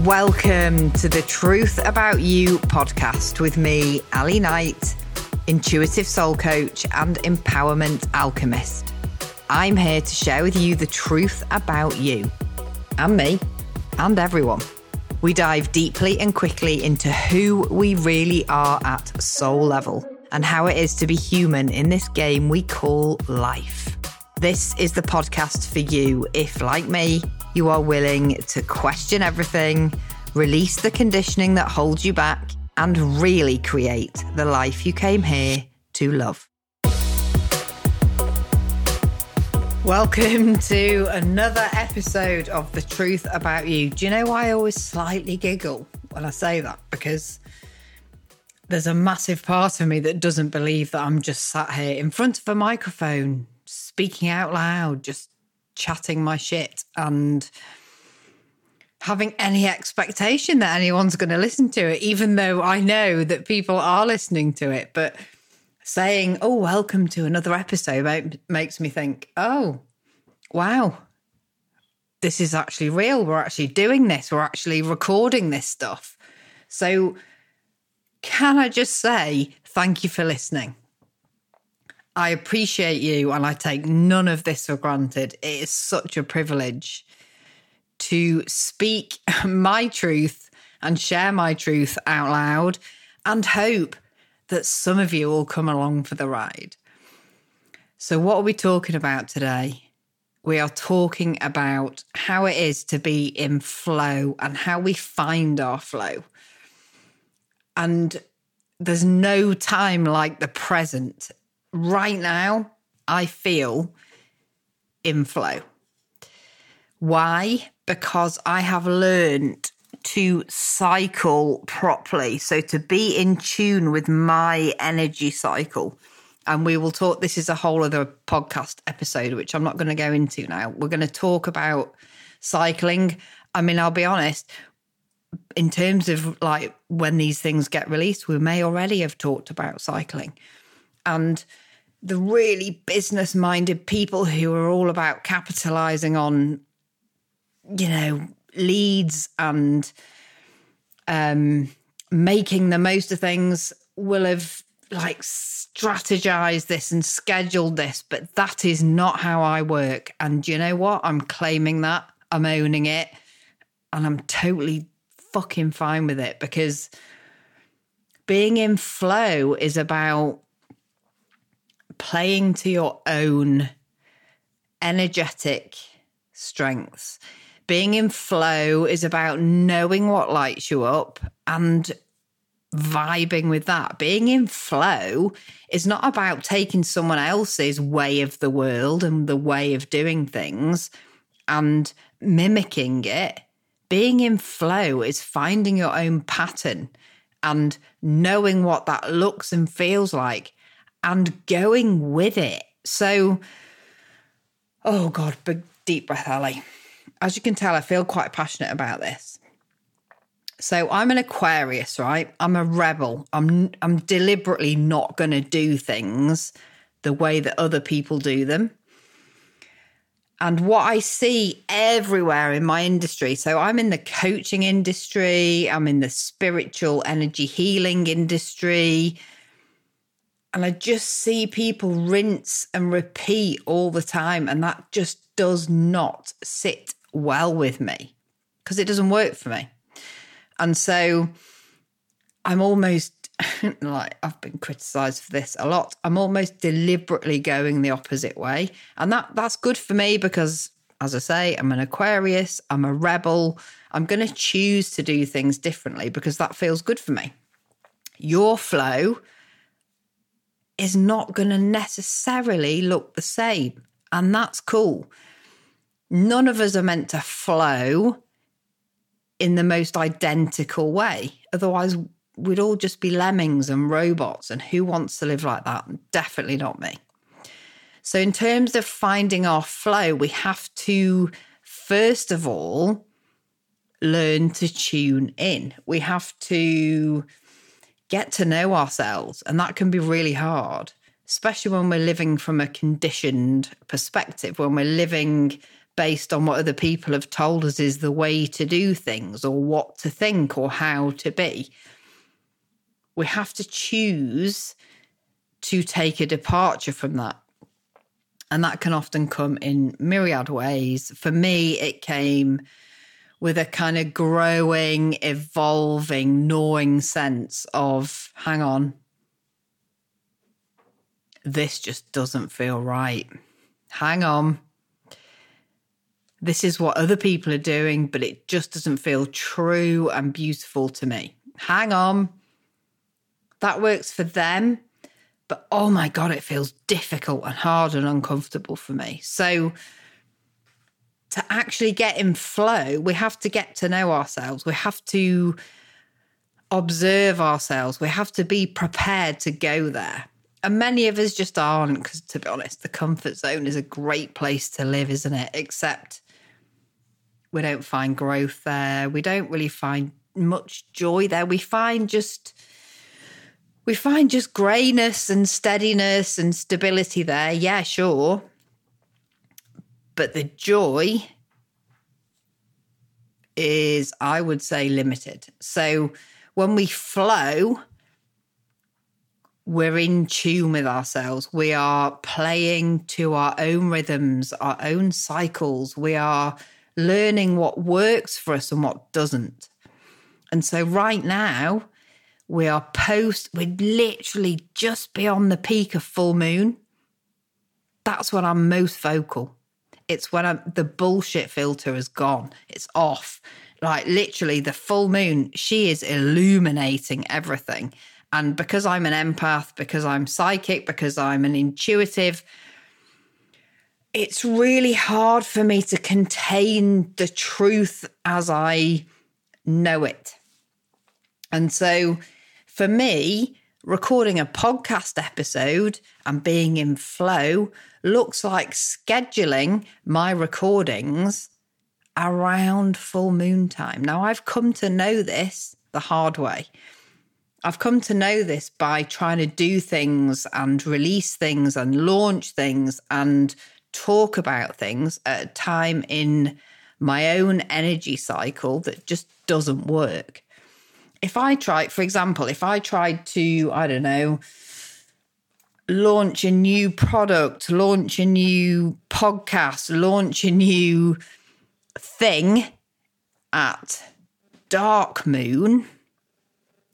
Welcome to the Truth About You podcast with me, Ali Knight, intuitive soul coach and empowerment alchemist. I'm here to share with you the truth about you and me and everyone. We dive deeply and quickly into who we really are at soul level and how it is to be human in this game we call life. This is the podcast for you if, like me, you are willing to question everything, release the conditioning that holds you back, and really create the life you came here to love. Welcome to another episode of The Truth About You. Do you know why I always slightly giggle when I say that? Because there's a massive part of me that doesn't believe that I'm just sat here in front of a microphone, speaking out loud, just chatting my shit and having any expectation that anyone's going to listen to it, even though I know that people are listening to it. But saying, oh, welcome to another episode makes me think, oh, wow, this is actually real. We're actually doing this. We're actually recording this stuff. So can I just say thank you for listening? I appreciate you and I take none of this for granted. It is such a privilege to speak my truth and share my truth out loud and hope that some of you will come along for the ride. So what are we talking about today? We are talking about how it is to be in flow and how we find our flow. And there's no time like the present. Right now, I feel in flow. Why? Because I have learned to cycle properly. So to be in tune with my energy cycle. And we will talk, this is a whole other podcast episode, which I'm not going to go into now. We're going to talk about cycling. I mean, I'll be honest, in terms of like when these things get released, we may already have talked about cycling. And the really business-minded people who are all about capitalizing on, you know, leads and making the most of things will have like strategized this and scheduled this. But that is not how I work. And you know what? I'm claiming that. I'm owning it. And I'm totally fucking fine with it because being in flow is about playing to your own energetic strengths. Being in flow is about knowing what lights you up and vibing with that. Being in flow is not about taking someone else's way of the world and the way of doing things and mimicking it. Being in flow is finding your own pattern and knowing what that looks and feels like. And going with it. So, oh God, big deep breath, Ali. As you can tell, I feel quite passionate about this. So I'm an Aquarius, right? I'm a rebel. I'm deliberately not going to do things the way that other people do them. And what I see everywhere in my industry, so I'm in the coaching industry, I'm in the spiritual energy healing industry, and I just see people rinse and repeat all the time. And that just does not sit well with me because it doesn't work for me. And so I'm almost like, I've been criticised for this a lot. I'm almost deliberately going the opposite way. And that's good for me because, as I say, I'm an Aquarius, I'm a rebel. I'm going to choose to do things differently because that feels good for me. Your flow is not going to necessarily look the same. And that's cool. None of us are meant to flow in the most identical way. Otherwise, we'd all just be lemmings and robots. And who wants to live like that? Definitely not me. So in terms of finding our flow, we have to, first of all, learn to tune in. We have to get to know ourselves. And that can be really hard, especially when we're living from a conditioned perspective, when we're living based on what other people have told us is the way to do things or what to think or how to be. We have to choose to take a departure from that. And that can often come in myriad ways. For me, it came with a kind of growing, evolving, gnawing sense of, hang on, this just doesn't feel right. Hang on. This is what other people are doing, but it just doesn't feel true and beautiful to me. Hang on. That works for them, but oh my God, it feels difficult and hard and uncomfortable for me. So to actually get in flow, we have to get to know ourselves. We have to observe ourselves. We have to be prepared to go there. And many of us just aren't, because to be honest, the comfort zone is a great place to live, isn't it? Except we don't find growth there. We don't really find much joy there. We find just greyness and steadiness and stability there. Yeah, sure. But the joy is, I would say, limited. So when we flow, we're in tune with ourselves. We are playing to our own rhythms, our own cycles. We are learning what works for us and what doesn't. And so right now, we're literally just beyond the peak of full moon. That's when I'm most vocal. It's when the bullshit filter is gone. It's off. Like literally the full moon, she is illuminating everything. And because I'm an empath, because I'm psychic, because I'm an intuitive, it's really hard for me to contain the truth as I know it. And so for me, recording a podcast episode and being in flow looks like scheduling my recordings around full moon time. Now, I've come to know this the hard way. I've come to know this by trying to do things and release things and launch things and talk about things at a time in my own energy cycle that just doesn't work. If I tried to, I don't know, launch a new product, launch a new podcast, launch a new thing at dark moon,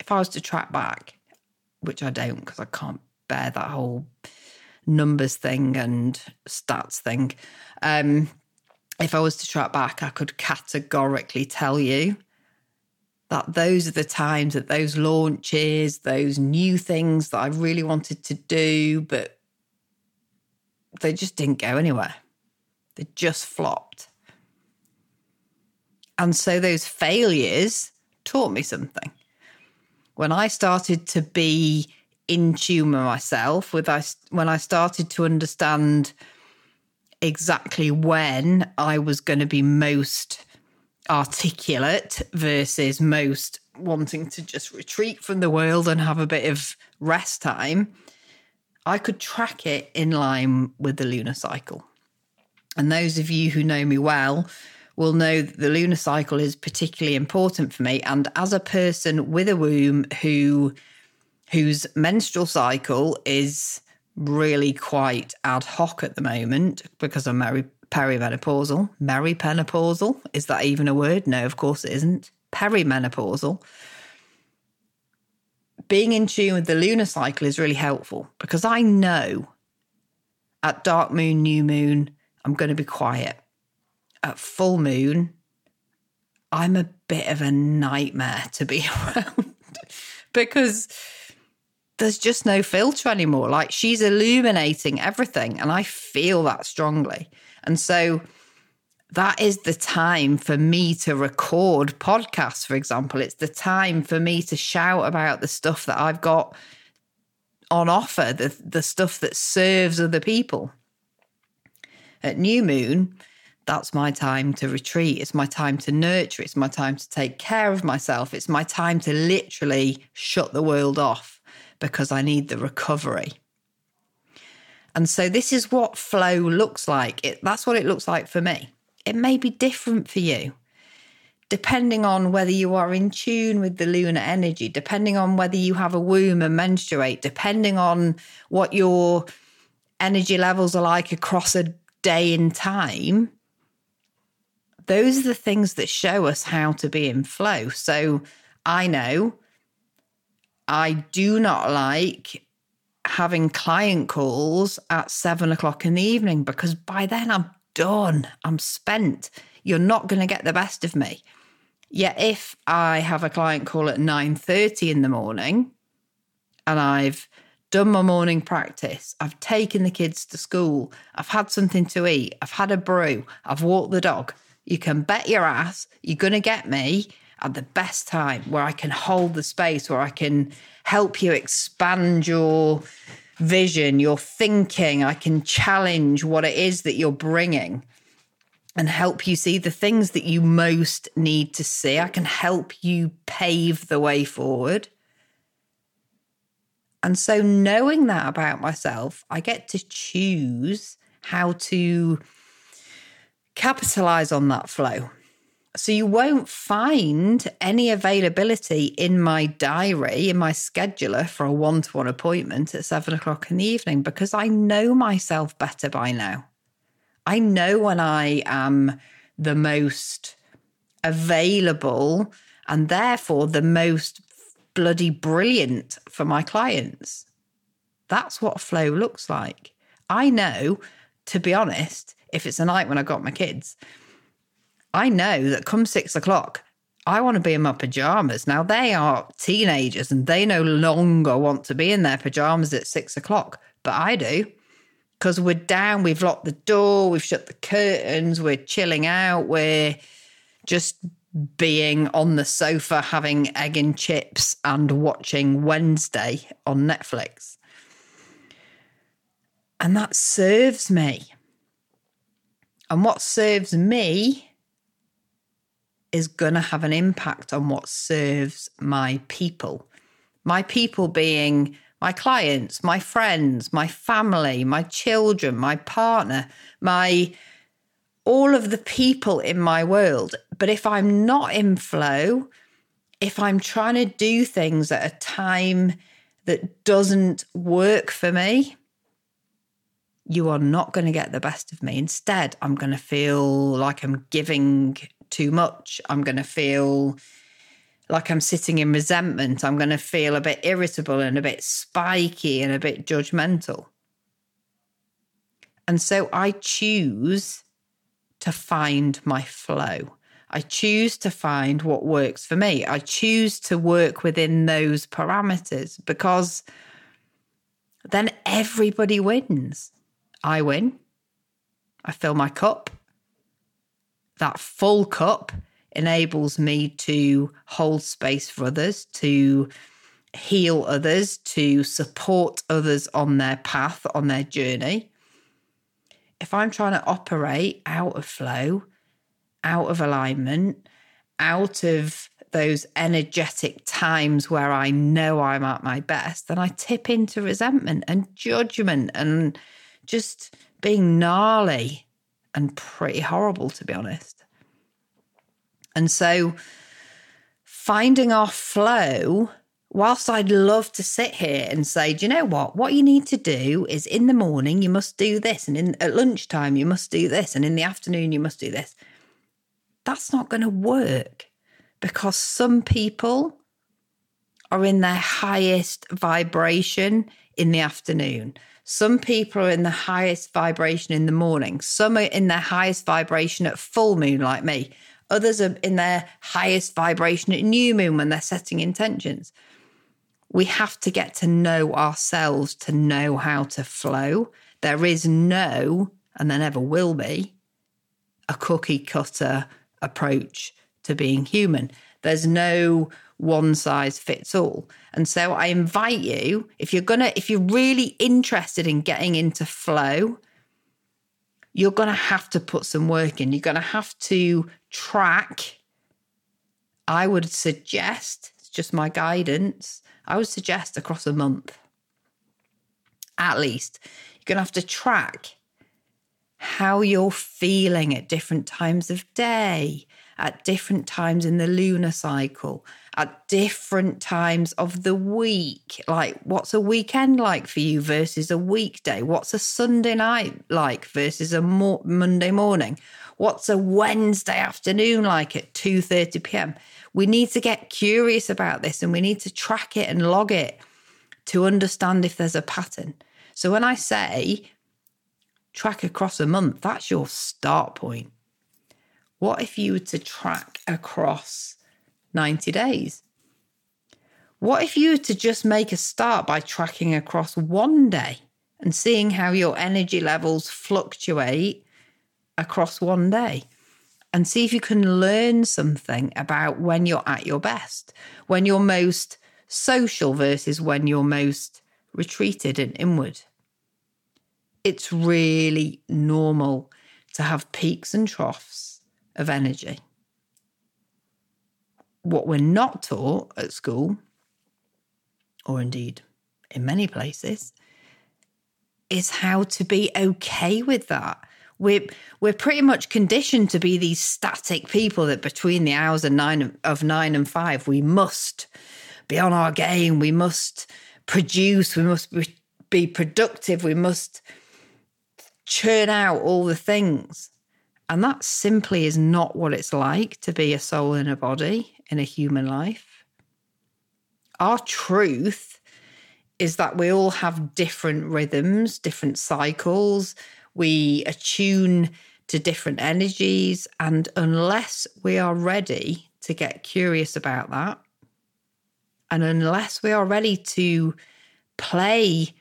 if I was to track back, which I don't because I can't bear that whole numbers thing and stats thing. If I was to track back, I could categorically tell you that those are the times that those launches, those new things that I really wanted to do, but they just didn't go anywhere. They just flopped. And so those failures taught me something. When I started to be in tune with myself, when I started to understand exactly when I was going to be most articulate versus most wanting to just retreat from the world and have a bit of rest time, I could track it in line with the lunar cycle. And those of you who know me well will know that the lunar cycle is particularly important for me. And as a person with a womb whose menstrual cycle is really quite ad hoc at the moment because I'm married, perimenopausal. Meripenapausal. Is that even a word? No, of course it isn't. Perimenopausal. Being in tune with the lunar cycle is really helpful because I know at dark moon, new moon, I'm going to be quiet. At full moon, I'm a bit of a nightmare to be around because there's just no filter anymore. Like she's illuminating everything and I feel that strongly. And so that is the time for me to record podcasts, for example. It's the time for me to shout about the stuff that I've got on offer, the stuff that serves other people. At new moon, that's my time to retreat. It's my time to nurture. It's my time to take care of myself. It's my time to literally shut the world off because I need the recovery. And so this is what flow looks like. That's what it looks like for me. It may be different for you, depending on whether you are in tune with the lunar energy, depending on whether you have a womb and menstruate, depending on what your energy levels are like across a day in time. Those are the things that show us how to be in flow. So I know I do not like having client calls at 7 o'clock in the evening, because by then I'm done, I'm spent. You're not going to get the best of me. Yet if I have a client call at 9:30 in the morning and I've done my morning practice, I've taken the kids to school, I've had something to eat, I've had a brew, I've walked the dog, you can bet your ass you're going to get me at the best time, where I can hold the space, where I can help you expand your vision, your thinking. I can challenge what it is that you're bringing and help you see the things that you most need to see. I can help you pave the way forward. And so knowing that about myself, I get to choose how to capitalize on that flow. So you won't find any availability in my diary, in my scheduler for a one-to-one appointment at 7 o'clock in the evening, because I know myself better by now. I know when I am the most available and therefore the most bloody brilliant for my clients. That's what flow looks like. I know, to be honest, if it's a night when I got my kids, I know that come 6 o'clock, I want to be in my pajamas. Now, they are teenagers and they no longer want to be in their pajamas at 6 o'clock, but I do, because we're down, we've locked the door, we've shut the curtains, we're chilling out, we're just being on the sofa, having egg and chips and watching Wednesday on Netflix. And that serves me. And what serves me is going to have an impact on what serves my people. My people being my clients, my friends, my family, my children, my partner, all of the people in my world. But if I'm not in flow, if I'm trying to do things at a time that doesn't work for me, you are not going to get the best of me. Instead, I'm going to feel like I'm giving too much. I'm going to feel like I'm sitting in resentment. I'm going to feel a bit irritable and a bit spiky and a bit judgmental. And so I choose to find my flow. I choose to find what works for me. I choose to work within those parameters, because then everybody wins. I win. I fill my cup. That full cup enables me to hold space for others, to heal others, to support others on their path, on their journey. If I'm trying to operate out of flow, out of alignment, out of those energetic times where I know I'm at my best, then I tip into resentment and judgment and just being gnarly. And pretty horrible, to be honest. And so finding our flow, whilst I'd love to sit here and say, do you know what you need to do is in the morning, you must do this. And at lunchtime, you must do this. And in the afternoon, you must do this. That's not going to work, because some people are in their highest vibration in the afternoon. Some people are in the highest vibration in the morning. Some are in their highest vibration at full moon, like me. Others are in their highest vibration at new moon when they're setting intentions. We have to get to know ourselves to know how to flow. There is no, and there never will be, a cookie cutter approach to being human. There's no one size fits all. And so I invite you, if you're really interested in getting into flow, you're going to have to put some work in. You're going to have to track. I would suggest, it's just my guidance, I would suggest across a month, at least. You're going to have to track how you're feeling at different times of day, at different times in the lunar cycle, at different times of the week. Like, what's a weekend like for you versus a weekday? What's a Sunday night like versus a Monday morning? What's a Wednesday afternoon like at 2:30 p.m.? We need to get curious about this, and we need to track it and log it to understand if there's a pattern. So when I say track across a month, that's your start point. What if you were to track across 90 days? What if you were to just make a start by tracking across one day and seeing how your energy levels fluctuate across one day? And see if you can learn something about when you're at your best, when you're most social versus when you're most retreated and inward. It's really normal to have peaks and troughs of energy. What we're not taught at school, or indeed in many places, is how to be okay with that. We're pretty much conditioned to be these static people that between the hours of 9 and 5, we must be on our game, we must produce, we must be productive, we must churn out all the things. And that simply is not what it's like to be a soul in a body in a human life. Our truth is that we all have different rhythms, different cycles. We attune to different energies. And unless we are ready to get curious about that, and unless we are ready to play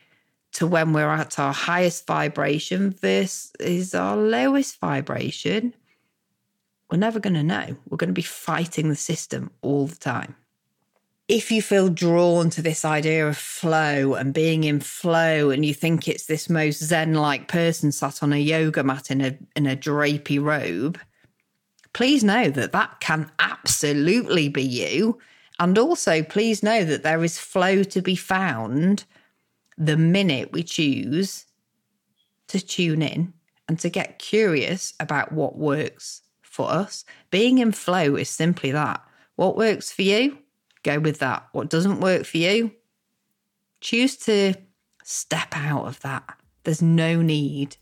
to when we're at our highest vibration versus our lowest vibration, we're never going to know. We're going to be fighting the system all the time. If you feel drawn to this idea of flow and being in flow, and you think it's this most zen-like person sat on a yoga mat in a drapey robe, please know that that can absolutely be you. And also, please know that there is flow to be found the minute we choose to tune in and to get curious about what works for us. Being in flow is simply that. What works for you? Go with that. What doesn't work for you? Choose to step out of that. There's no need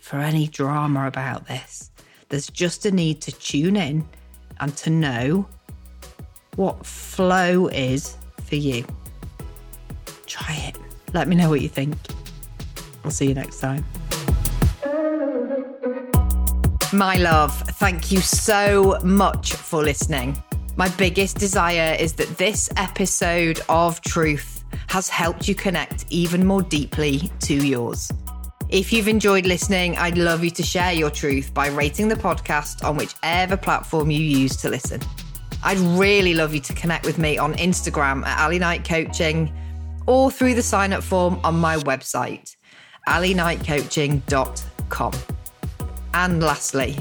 for any drama about this. There's just a need to tune in and to know what flow is for you. Try it. Let me know what you think. I'll see you next time. My love, thank you so much for listening. My biggest desire is that this episode of Truth has helped you connect even more deeply to yours. If you've enjoyed listening, I'd love you to share your truth by rating the podcast on whichever platform you use to listen. I'd really love you to connect with me on Instagram at Ali Knight Coaching, or through the sign-up form on my website, aliknightcoaching.com. And lastly,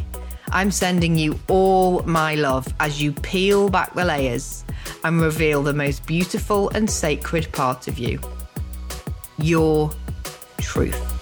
I'm sending you all my love as you peel back the layers and reveal the most beautiful and sacred part of you, your truth.